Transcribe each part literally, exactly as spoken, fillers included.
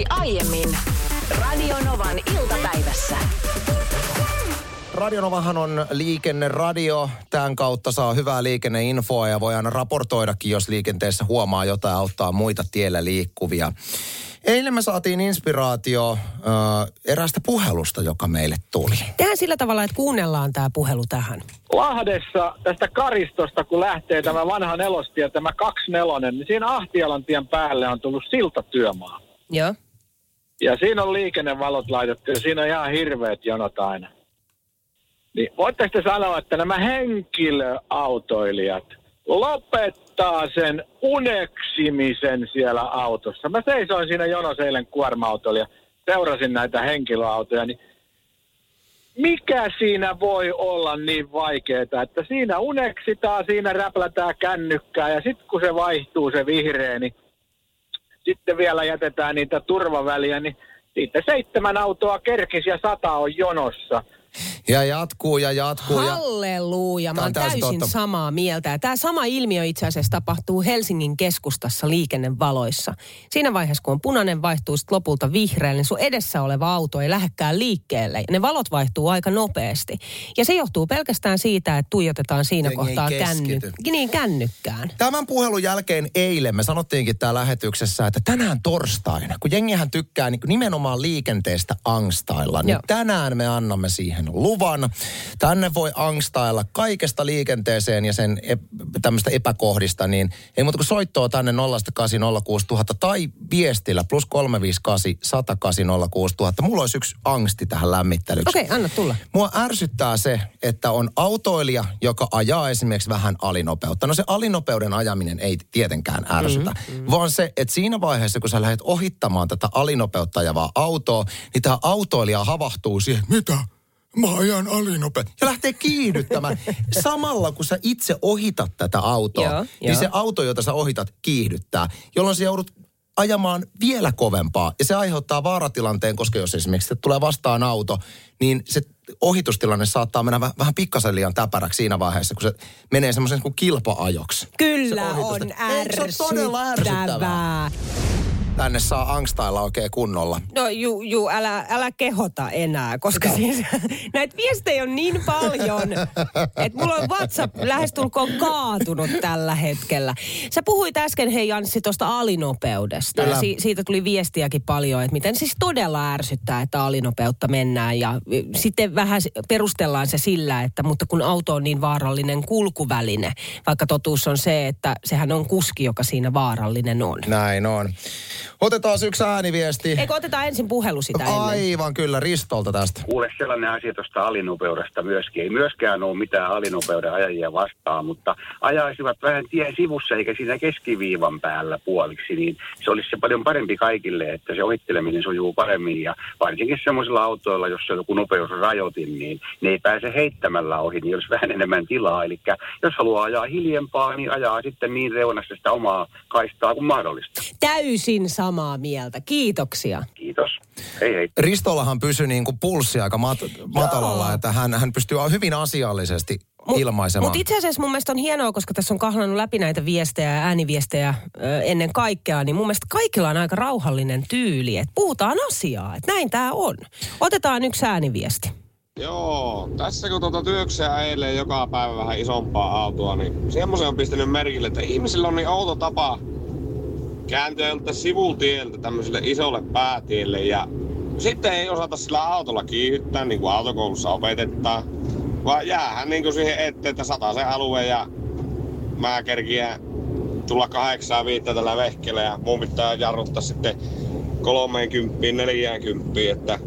tapahtui aiemmin Radio Novan iltapäivässä. Radio Novahan on liikenneradio. Tämän kautta saa hyvää liikenneinfoa ja voi aina raportoidakin, jos liikenteessä huomaa jotain, auttaa muita tiellä liikkuvia. Eilen me saatiin inspiraatio äh, eräästä puhelusta, joka meille tuli. Tehdään sillä tavalla, että kuunnellaan tämä puhelu tähän. Lahdessa tästä Karistosta, kun lähtee tämä vanha nelostie, tämä kaksi nelonen, niin siinä Ahtialantien päälle on tullut siltatyömaa. Joo. Ja siinä on liikennevalot laitettu ja siinä on ihan hirveät jonot aina. Niin voitteko te sanoa, että nämä henkilöautoilijat lopettaa sen uneksimisen siellä autossa. Mä seisoin siinä jonossa eilen kuorma-autolla ja seurasin näitä henkilöautoja. Niin mikä siinä voi olla niin vaikeaa, että siinä uneksitaan, siinä räplätään kännykkää ja sitten kun se vaihtuu se vihreä, niin sitten vielä jätetään niitä turvaväliä, niin siitä seitsemän autoa kerkisi ja sata on jonossa. Ja jatkuu ja jatkuu. Halleluja, ja... mä oon täysin totta. Samaa mieltä. Tämä sama ilmiö itse asiassa tapahtuu Helsingin keskustassa liikennevaloissa. Siinä vaiheessa, kun on punainen, vaihtuu sitten lopulta vihreälle, niin sun edessä oleva auto ei lähdekään liikkeelle. Ne valot vaihtuu aika nopeasti. Ja se johtuu pelkästään siitä, että tuijotetaan siinä Jengi kohtaa känny- niin, kännykkään. Tämän puhelun jälkeen eilen me sanottiinkin täällä lähetyksessä, että tänään torstaina, kun jengihän tykkää niin nimenomaan liikenteestä angstailla, niin Joo. tänään me annamme siihen luvan. Tänne voi angstailla kaikesta liikenteeseen ja sen ep, tämmöistä epäkohdista, niin ei muuta kuin soittoa tänne nolla kahdeksan nolla kuusi nolla nolla nolla tai viestillä plus kolme viisi kahdeksan yksi nolla kahdeksan nolla kuusi nolla nolla nolla. Mulla olisi yksi angsti tähän lämmittelyksi. Okei, okay, anna tulla. Mua ärsyttää se, että on autoilija, joka ajaa esimerkiksi vähän alinopeutta. No se alinopeuden ajaminen ei tietenkään ärsytä, mm-hmm, mm-hmm. vaan se, että siinä vaiheessa, kun sä lähdet ohittamaan tätä alinopeutta ajavaa autoa, niin tämä autoilija havahtuu siihen, mitä? Mä ajan alinopeet. Ja lähtee kiihdyttämään. Samalla kun sä itse ohitat tätä autoa, joo, niin jo. se auto, jota sä ohitat, kiihdyttää. Jolloin sä joudut ajamaan vielä kovempaa. Ja se aiheuttaa vaaratilanteen, koska jos esimerkiksi tulee vastaan auto, niin se ohitustilanne saattaa mennä vähän, vähän pikkasen liian täpäräksi siinä vaiheessa, kun se menee semmoisen kuin kilpa-ajoksi. Kyllä on ärsyttävää. Tänne saa angstailla oikein kunnolla. No juu, juu älä, älä kehota enää, koska no. siis näitä viestejä on niin paljon, että mulla on WhatsApp lähestulkoon kaatunut tällä hetkellä. Sä puhuit äsken, hei Janssi, tuosta alinopeudesta. Ja si- siitä tuli viestiäkin paljon, että miten siis todella ärsyttää, että alinopeutta mennään. Ja sitten vähän perustellaan se sillä, että mutta kun auto on niin vaarallinen kulkuväline, vaikka totuus on se, että sehän on kuski, joka siinä vaarallinen on. Näin on. Otetaan yksi ääniviesti. Eikö otetaan ensin puhelu sitä ennen? Aivan kyllä, Ristolta tästä. Kuule sellainen asia tuosta alinopeudesta myöskin. Ei myöskään ole mitään alinopeuden ajajia vastaan, mutta ajaisivat vähän tien sivussa eikä siinä keskiviivan päällä puoliksi, niin se olisi se paljon parempi kaikille, että se ohitteleminen sujuu paremmin. Ja varsinkin semmoisilla autoilla, jossa on joku nopeusrajoitin, niin ne ei pääse heittämällä ohi, niin olisi vähän enemmän tilaa. Eli jos haluaa ajaa hiljempaa, niin ajaa sitten niin reunassa sitä omaa kaistaa kuin mahdollista. Täysin samaa mieltä. Kiitoksia. Kiitos. Hei hei. Ristollahan pysyi niin kuin pulssi aika mat- matalalla, että hän, hän pystyy hyvin asiallisesti Mut, ilmaisemaan. Mutta itse asiassa mun mielestä on hienoa, koska tässä on kahlannut läpi näitä viestejä ja ääniviestejä ö, ennen kaikkea, niin mun mielestä kaikilla on aika rauhallinen tyyli, että puhutaan asiaa, että näin tää on. Otetaan yksi ääniviesti. Joo, tässä kun tuota työkseen eilen joka päivä vähän isompaa autoa, niin semmoisen on pistänyt merkille, että ihmisillä on niin outo tapa kääntyjältä sivultieltä tämmöiselle isolle päätielle ja sitten ei osata sillä autolla kiihyttää niin kuin autokoulussa opetetaan, vaan jäähän niin kuin siihen eteen, että sataa sen alue ja mä kerkiän tulla kahdeksaa viittä tällä vehkellä ja mun pitää jarruttaa sitten kolmeen kymppiin, neljään kymppiin, että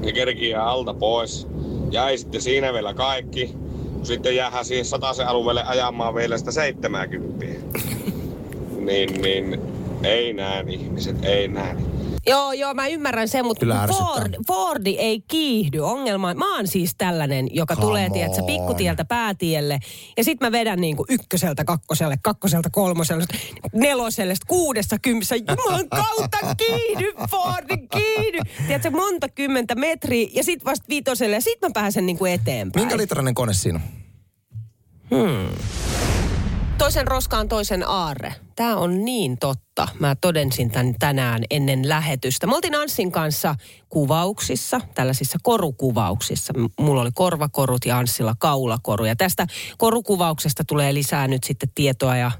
ne kerkiää alta pois ja ei sitten siinä vielä kaikki, sitten jäähän siihen sataisen alueelle ajamaan vielä sitä seitsemää kymppiä. Niin, niin, ei näin ihmiset, ei näin. Joo, joo, mä ymmärrän sen, mutta Ford, Fordi ei kiihdy ongelmaan. Mä oon siis tällainen, joka Come tulee, tiedätkö, pikkutieltä päätielle. Ja sit mä vedän niinku ykköseltä, kakkoselle, kakkoselta, kolmoselle, neloselle, kuudessa, kymmissä. Jumalan kautta kiihdy, Fordi, kiihdy. Tiedätkö, monta kymmentä metriä ja sit vasta viitoselle ja sit mä pääsen niinku eteenpäin. Minkä litrainen kone siinä on? Hmm. toisen roskaan toisen aarre. Tämä on niin totta. Mä todensin tämän tänään ennen lähetystä. Me oltiin Anssin kanssa kuvauksissa, tällaisissa korukuvauksissa. Mulla oli korvakorut ja Anssilla kaulakoru. Ja tästä korukuvauksesta tulee lisää nyt sitten tietoa ja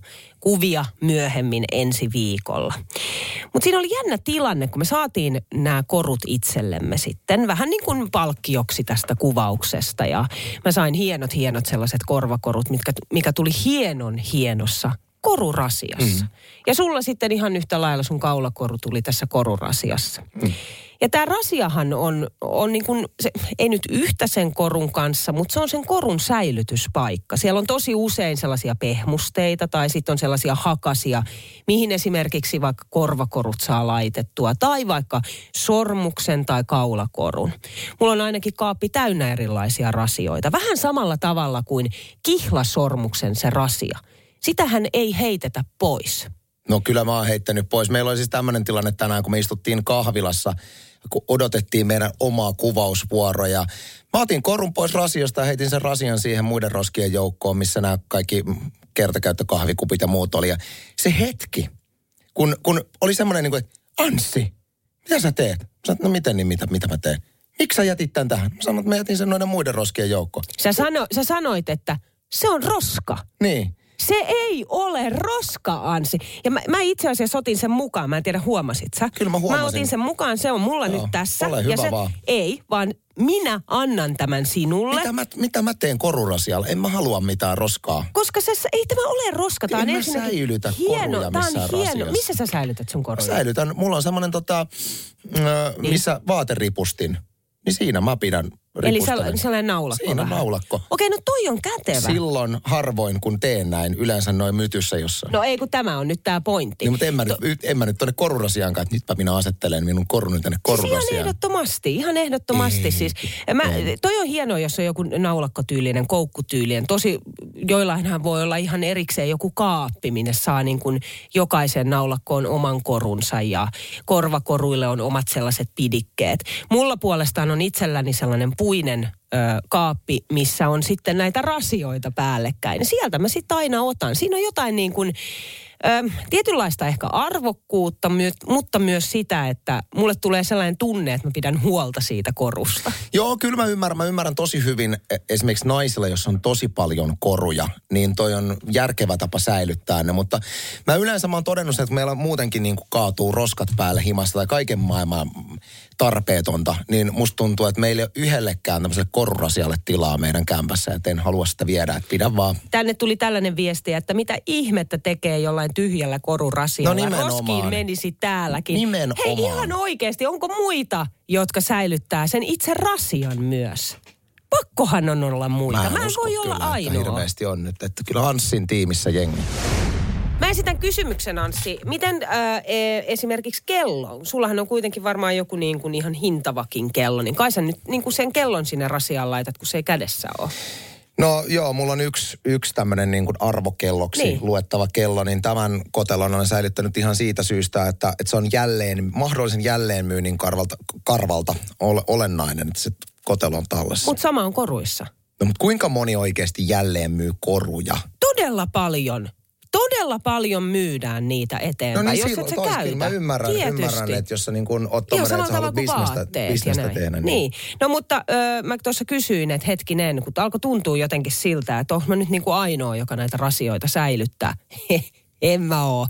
kuvia myöhemmin ensi viikolla. Mutta siinä oli jännä tilanne, kun me saatiin nämä korut itsellemme sitten. Vähän niin kuin palkkioksi tästä kuvauksesta. Ja mä sain hienot, hienot sellaiset korvakorut, mitkä, mikä tuli hienon hienossa korurasiassa. Mm. Ja sulla sitten ihan yhtä lailla sun kaulakoru tuli tässä korurasiassa. Mm. Ja tämä rasiahan on, on niin kuin, se, ei nyt yhtä sen korun kanssa, mutta se on sen korun säilytyspaikka. Siellä on tosi usein sellaisia pehmusteita tai sitten on sellaisia hakasia, mihin esimerkiksi vaikka korvakorut saa laitettua tai vaikka sormuksen tai kaulakorun. Mulla on ainakin kaappi täynnä erilaisia rasioita. Vähän samalla tavalla kuin kihlasormuksen se rasia. Sitähän ei heitetä pois. No kyllä mä oon heittänyt pois. Meillä oli siis tämmöinen tilanne tänään, kun me istuttiin kahvilassa, kun odotettiin meidän omaa kuvausvuoroja. Mä otin korun pois rasiosta ja heitin sen rasian siihen muiden roskien joukkoon, missä nämä kaikki kertakäyttökahvikupit ja muut oli. Ja se hetki, kun, kun oli semmoinen niin kuin, että Anssi, mitä sä teet? Mä sanoin, no miten niin, mitä, mitä mä teen? Miksi sä jätit tän tähän? Mä sanoin, että mä jätin sen noiden muiden roskien joukkoon. Sä, sano, sä sanoit, että se on roska. Niin. Se ei ole roska, Anssi. Ja mä, mä itse asiassa otin sen mukaan. Mä en tiedä, huomasit sä? Kyllä mä huomasin. Mä otin sen mukaan. Se on mulla Joo, nyt tässä. Ole hyvä ja se, vaan. Ei, vaan minä annan tämän sinulle. Mitä mä, mitä mä teen korurasialle? En mä halua mitään roskaa. Koska se, ei tämä ole roska. Tämä en on mä säilytä hieno, koruja missään rasiassa. Missä sä säilytät sun koruja? Säilytän. Mulla on semmoinen, tota, niin. missä vaateripustin. Niin siinä mä pidän. Eli sellainen naulakko. Siinä vähän. Naulakko. Okei, no toi on kätevä. Silloin harvoin, kun teen näin, yleensä noin mytyssä jossain. No ei, kun tämä on nyt tämä pointti. Niin, mutta en mä, to... nyt, en mä nyt tonne korurasiaankaan, että nytpä minä asettelen minun koruni tänne korurasiaan. Siis ihan ehdottomasti, ihan ehdottomasti ei, siis. Mä, toi on hienoa, jos on joku naulakkotyylinen, koukkutyylinen. Tosi, joillainhan voi olla ihan erikseen joku kaappi, minne saa niin kuin jokaisen naulakkoon oman korunsa ja korvakoruille on omat sellaiset pidikkeet. Mulla puolestaan on itselläni sellainen puinen ö, kaappi, missä on sitten näitä rasioita päällekkäin. Sieltä mä sitten aina otan. Siinä on jotain niin kuin ö, tietynlaista ehkä arvokkuutta, my, mutta myös sitä, että mulle tulee sellainen tunne, että mä pidän huolta siitä korusta. Joo, kyllä mä ymmärrän. Mä ymmärrän tosi hyvin esimerkiksi naisilla, jos on tosi paljon koruja, niin toi on järkevä tapa säilyttää ne. Mutta mä yleensä mä oon todennut sen, että meillä muutenkin niin kuin kaatuu roskat päälle himasta tai kaiken maailman tarpeetonta, niin musta tuntuu, että meillä ei ole yhdellekään tämmöiselle korurasialle tilaa meidän kämpässä, että en halua sitä viedä, että pidä vaan. Tänne tuli tällainen viesti, että mitä ihmettä tekee jollain tyhjällä korurasialla. No roskiin menisi täälläkin. Nimenomaan. Hei ihan oikeasti, onko muita, jotka säilyttää sen itse rasian myös? Pakkohan on olla muita. Mä en, Mä en voi olla kyllä, ainoa. Että hirveästi on nyt, että kyllä Anssin tiimissä jengi. Mä esitän kysymyksen, Anssi. Miten äh, esimerkiksi kello? Sullahan on kuitenkin varmaan joku niin kuin ihan hintavakin kello. Niin kai sä nyt niin kuin sen kellon sinne rasiaan laitat, kun se ei kädessä ole. No joo, mulla on yksi, yksi tämmöinen niin kuin arvokelloksi niin. luettava kello. Niin tämän kotelon on säilyttänyt ihan siitä syystä, että, että se on jälleen, mahdollisen jälleenmyynnin karvalta, karvalta ole, olennainen, että se kotelo on tallessa. Mutta sama on koruissa. No mutta kuinka moni oikeasti jälleen myy koruja? Todella paljon. Todella paljon myydään niitä eteenpäin, no niin, jos et sä käytä. Kyllä mä ymmärrän, ymmärrän, että jos sä niin kun oot tommoinen, että sä haluat bisnestä, bisnestä tehdä. Niin. niin, no mutta ö, mä tuossa kysyin, että hetkinen, kun alkoi tuntua jotenkin siltä, että oon mä nyt niin kuin ainoa, joka näitä rasioita säilyttää. En mä oo.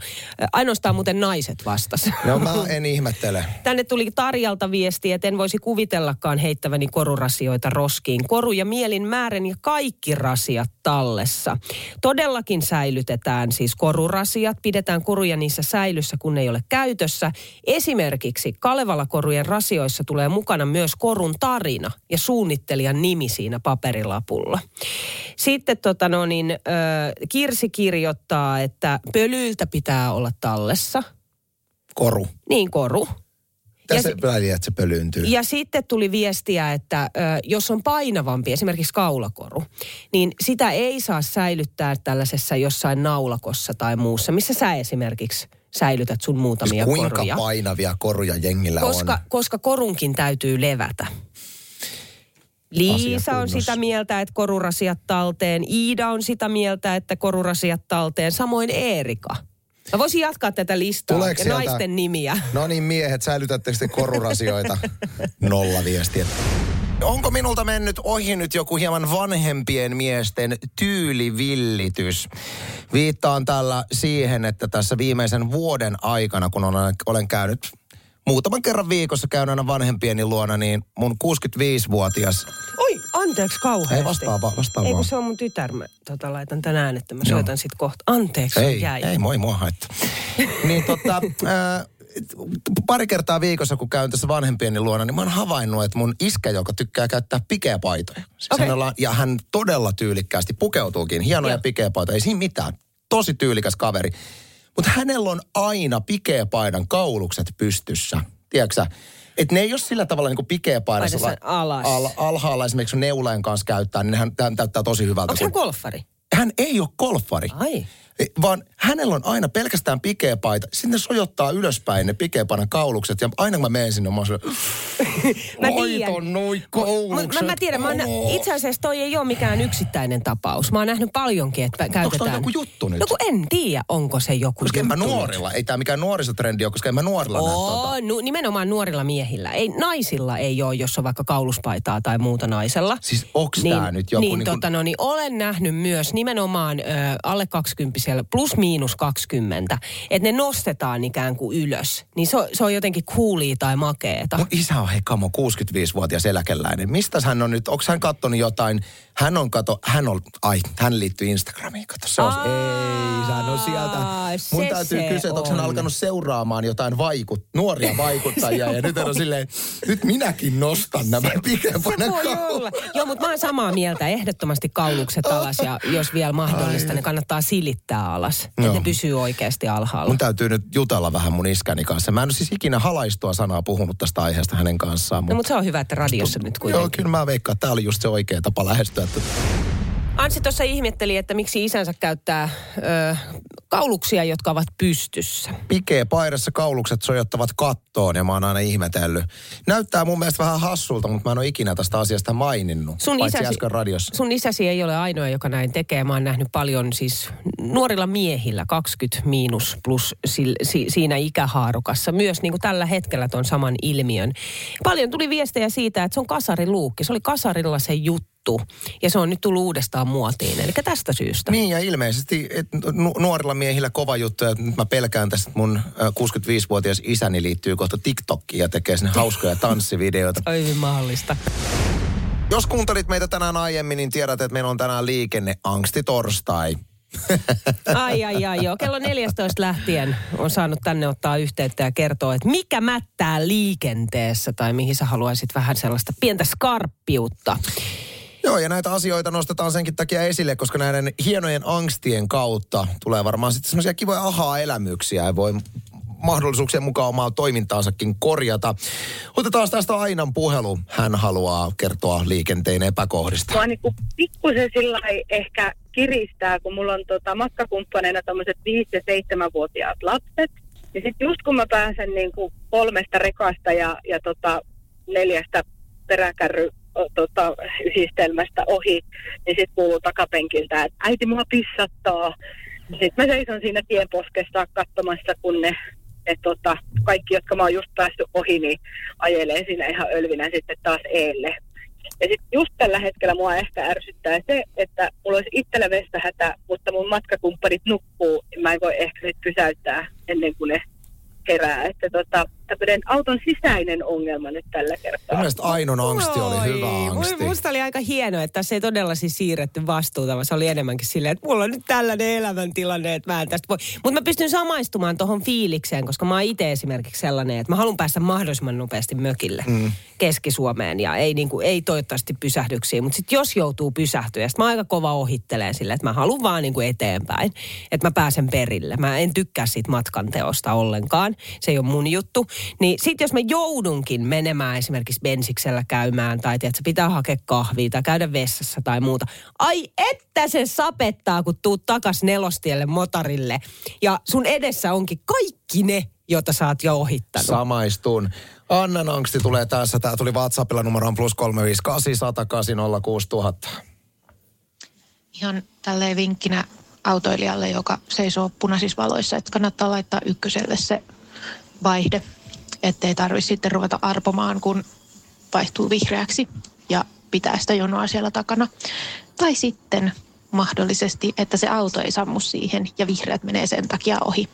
Ainoastaan muuten naiset vastas. No mä en ihmettele. Tänne tuli Tarjalta viestiä, että en voisi kuvitellakaan heittäväni korurasioita roskiin. Koru ja mielin määrin ja kaikki rasiat tallessa. Todellakin säilytetään siis korurasiat. Pidetään koruja niissä säilyssä, kun ei ole käytössä. Esimerkiksi Kalevala-korujen rasioissa tulee mukana myös korun tarina ja suunnittelijan nimi siinä paperilapulla. Sitten tota no niin, äh, Kirsi kirjoittaa, että pölyiltä pitää olla tallessa. Koru. Niin, koru. Tässä si- väliä, että se pölyyntyy. Ja sitten tuli viestiä, että ö, jos on painavampi, esimerkiksi kaulakoru, niin sitä ei saa säilyttää tällaisessa jossain naulakossa tai muussa, missä sä esimerkiksi säilytät sun muutamia koruja. Kuinka painavia koruja jengillä koska, on? Koska korunkin täytyy levätä. Liisa on sitä mieltä, että korurasiat talteen. Iida on sitä mieltä, että korurasiat talteen. Samoin Eerika. Mä voisin jatkaa tätä listaa. Tuleeko ja sieltä naisten nimiä? No niin miehet, säilytättekö te korurasioita? Nolla viestiä. Onko minulta mennyt ohi nyt joku hieman vanhempien miesten tyylivillitys? Viittaan tällä siihen, että tässä viimeisen vuoden aikana, kun olen käynyt muutaman kerran viikossa käyn aina vanhempieni luona, niin mun kuusikymmentäviisivuotias... Oi, anteeksi kauheasti. Ei vastaa vaan, vastaa vaan. Ei kun se on mun tytär, mä tota, laitan tän äänet, että mä joo. soitan sit kohta. Anteeksi, ei, jäi. Ei, moi mua haittaa. Niin tota, ää, pari kertaa viikossa kun käyn tässä vanhempieni luona, niin mä oon havainnut, että mun iskä, joka tykkää käyttää pikeä paitoja. Siis okay. hänellä, ja hän todella tyylikkäästi pukeutuukin. Hienoja yeah. pikeä paitoja, ei siinä mitään. Tosi tyylikäs kaveri. Mutta hänellä on aina pikeäpaidan kaulukset pystyssä, tiedätkö että ne ei ole sillä tavalla niin kuin pikeäpaidassa al, alhaalla esimerkiksi neulain kanssa käyttää, niin hän täyttää tosi hyvältä. Onko hän golfari? Hän ei ole golfari. Ai. Vaan hänellä on aina pelkästään pikeäpaita. Sitten ne sojottaa ylöspäin ne pikeäpaidan kaulukset. Ja aina kun mä menen sinne, mä oon laiton noi kaulukset. Mä, mä tiedän, mä oon, itse asiassa toi ei ole mikään yksittäinen tapaus. Mä oon nähnyt paljonkin, että käytetään. Onko toi joku juttu nyt? No kun en tiedä, onko se joku koska juttu. Koska en mä nuorilla, ei tää mikään nuorisotrendi ole, koska en mä nuorilla oo, näe tuota. Nu, nimenomaan nuorilla miehillä. Ei, naisilla ei ole, jos on vaikka kauluspaitaa tai muuta naisella. Siis onks niin, tää nyt joku? Niin, niin kun... tota, no, niin olen nähnyt myös nimenomaan ö, alle kaksikymmentä plus miinus kaksikymmentä, että ne nostetaan ikään kuin ylös. Niin se on, se on jotenkin coolia tai makeeta. Mun isä on hei kamo, kuusikymmentäviisivuotias eläkeläinen. Mistäs hän on nyt, onko hän kattonut jotain? Hän on kato, hän on, ai, hän liittyy Instagramiin, kato se on, ei, sehän on sieltä. Mun täytyy kysyä, onko hän alkanut seuraamaan jotain vaikut, nuoria vaikuttajia ja nyt on silleen, nyt minäkin nostan nämä pikempänä kaulukset. Joo, mutta mä oon samaa mieltä, ehdottomasti kaulukset alas ja jos vielä mahdollista, ne kannattaa silittää alas, että joo. ne pysyy oikeasti alhaalla. Mun täytyy nyt jutella vähän mun iskäni kanssa. Mä en ole siis ikinä halaistua sanaa puhunut tästä aiheesta hänen kanssaan. Mutta... No mutta se on hyvä, että radiossa T- nyt kuitenkin. Joo, kyllä mä veikkaan, että tää oli just se oikea tapa lähestyä. Että... Anssi tuossa ihmetteli, että miksi isänsä käyttää ö, kauluksia, jotka ovat pystyssä. Pikeä paidassa kaulukset sojottavat kattoon ja mä oon aina ihmetellyt. Näyttää mun mielestä vähän hassulta, mutta mä en ole ikinä tästä asiasta maininnut, sun paitsi isäsi, äsken radiossa. Sun isäsi ei ole ainoa, joka näin tekee. Mä oon nähnyt paljon siis nuorilla miehillä, kaksikymmentä miinus plus si, si, siinä ikähaarukassa. Myös niin kuin tällä hetkellä ton saman ilmiön. Paljon tuli viestejä siitä, että se on kasariluukki. Se oli kasarilla se juttu. Ja se on nyt tullut uudestaan muotiin, eli tästä syystä. Niin ja ilmeisesti nu- nuorilla miehillä kova juttu, että nyt mä pelkään tästä, että mun kuusikymmentäviisivuotias isäni liittyy kohta TikTokiin ja tekee sinne hauskoja tanssivideoita. Aivan mahdollista. Jos kuuntelit meitä tänään aiemmin, niin tiedät, että meillä on tänään liikenneangsti torstai. Ai, ai, ai, joo. Kello neljätoista lähtien on saanut tänne ottaa yhteyttä ja kertoa, että mikä mättää liikenteessä tai mihin sä haluaisit vähän sellaista pientä skarppiutta. Joo, ja näitä asioita nostetaan senkin takia esille, koska näiden hienojen angstien kautta tulee varmaan sitten semmoisia kivoja ahaa-elämyksiä ja voi mahdollisuuksien mukaan omaa toimintaansakin korjata. Otetaan tästä Ainan puhelu. Hän haluaa kertoa liikenteen epäkohdista. Mä niin kuin pikkusen sillä ehkä kiristää, kun mulla on tota matkakumppaneina tommoset viisi- ja seitsemänvuotiaat lapset. Ja sitten just kun mä pääsen niin kuin kolmesta rekasta ja, ja tota neljästä peräkärry Tota, yhdistelmästä ohi, niin sitten kuuluu takapenkiltä, että äiti mua pissattaa. Sitten mä seison siinä tienposkessa katsomassa, kun ne, ne tota, kaikki, jotka mä oon just päässyt ohi, niin ajelee siinä ihan ölvinä sitten taas eelle. Ja sitten just tällä hetkellä mua ehkä ärsyttää se, että mulla olisi itsellä vessahätä, mutta mun matkakumppanit nukkuu, niin mä en voi ehkä nyt pysäyttää ennen kuin ne herää. Että tota, tämmöinen auton sisäinen ongelma nyt tällä kertaa. Mielestäni Ainon angsti oli Oi, hyvä angsti. Musta oli aika hienoa, että tässä ei todella siis siirretty vastuuta, vaan se oli enemmänkin silleen, että mulla on nyt tällainen elämäntilanne, että mä en tästä voi. Mutta mä pystyn samaistumaan tuohon fiilikseen, koska mä oon itse esimerkiksi sellainen, että mä haluan päästä mahdollisimman nopeasti mökille mm. Keski-Suomeen ja ei, niinku, ei toivottavasti pysähdyksiin, mutta sitten jos joutuu pysähtyä, sitten mä aika kova ohittelee silleen, että mä haluan vaan niinku eteenpäin, että mä pääsen perille. Mä en tykkää siitä matkanteosta ollenkaan, se ei ole mun juttu. Niin sit jos mä joudunkin menemään esimerkiksi bensiksellä käymään tai tiedätkö, pitää hakea kahvia tai käydä vessassa tai muuta. Ai että se sapettaa, kun tuut takas nelostielle motorille ja sun edessä onkin kaikki ne, jota sä oot jo ohittanut. Samaistun. Annan angsti tulee tässä. Tää tuli WhatsAppilla numeroon plus kolme viisi kahdeksan sata kahdeksan nolla kuusi tuhatta. Ihan tälleen vinkkinä autoilijalle, joka seisoo punaisissa valoissa, että kannattaa laittaa ykköselle se vaihde, ettei tarvitse sitten ruveta arpomaan, kun vaihtuu vihreäksi ja pitää sitä jonoa siellä takana. Tai sitten mahdollisesti, että se auto ei sammu siihen ja vihreät menee sen takia ohi.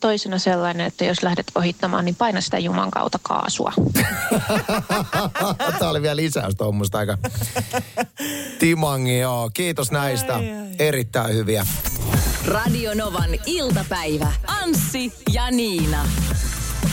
Toisena sellainen, että jos lähdet ohittamaan, niin paina sitä Juman kautta kaasua. Tämä oli vielä lisäys tuommoista aika timangi, joo. Kiitos näistä. Ai, ai. Erittäin hyviä. Radio Novan iltapäivä. Anssi ja Niina.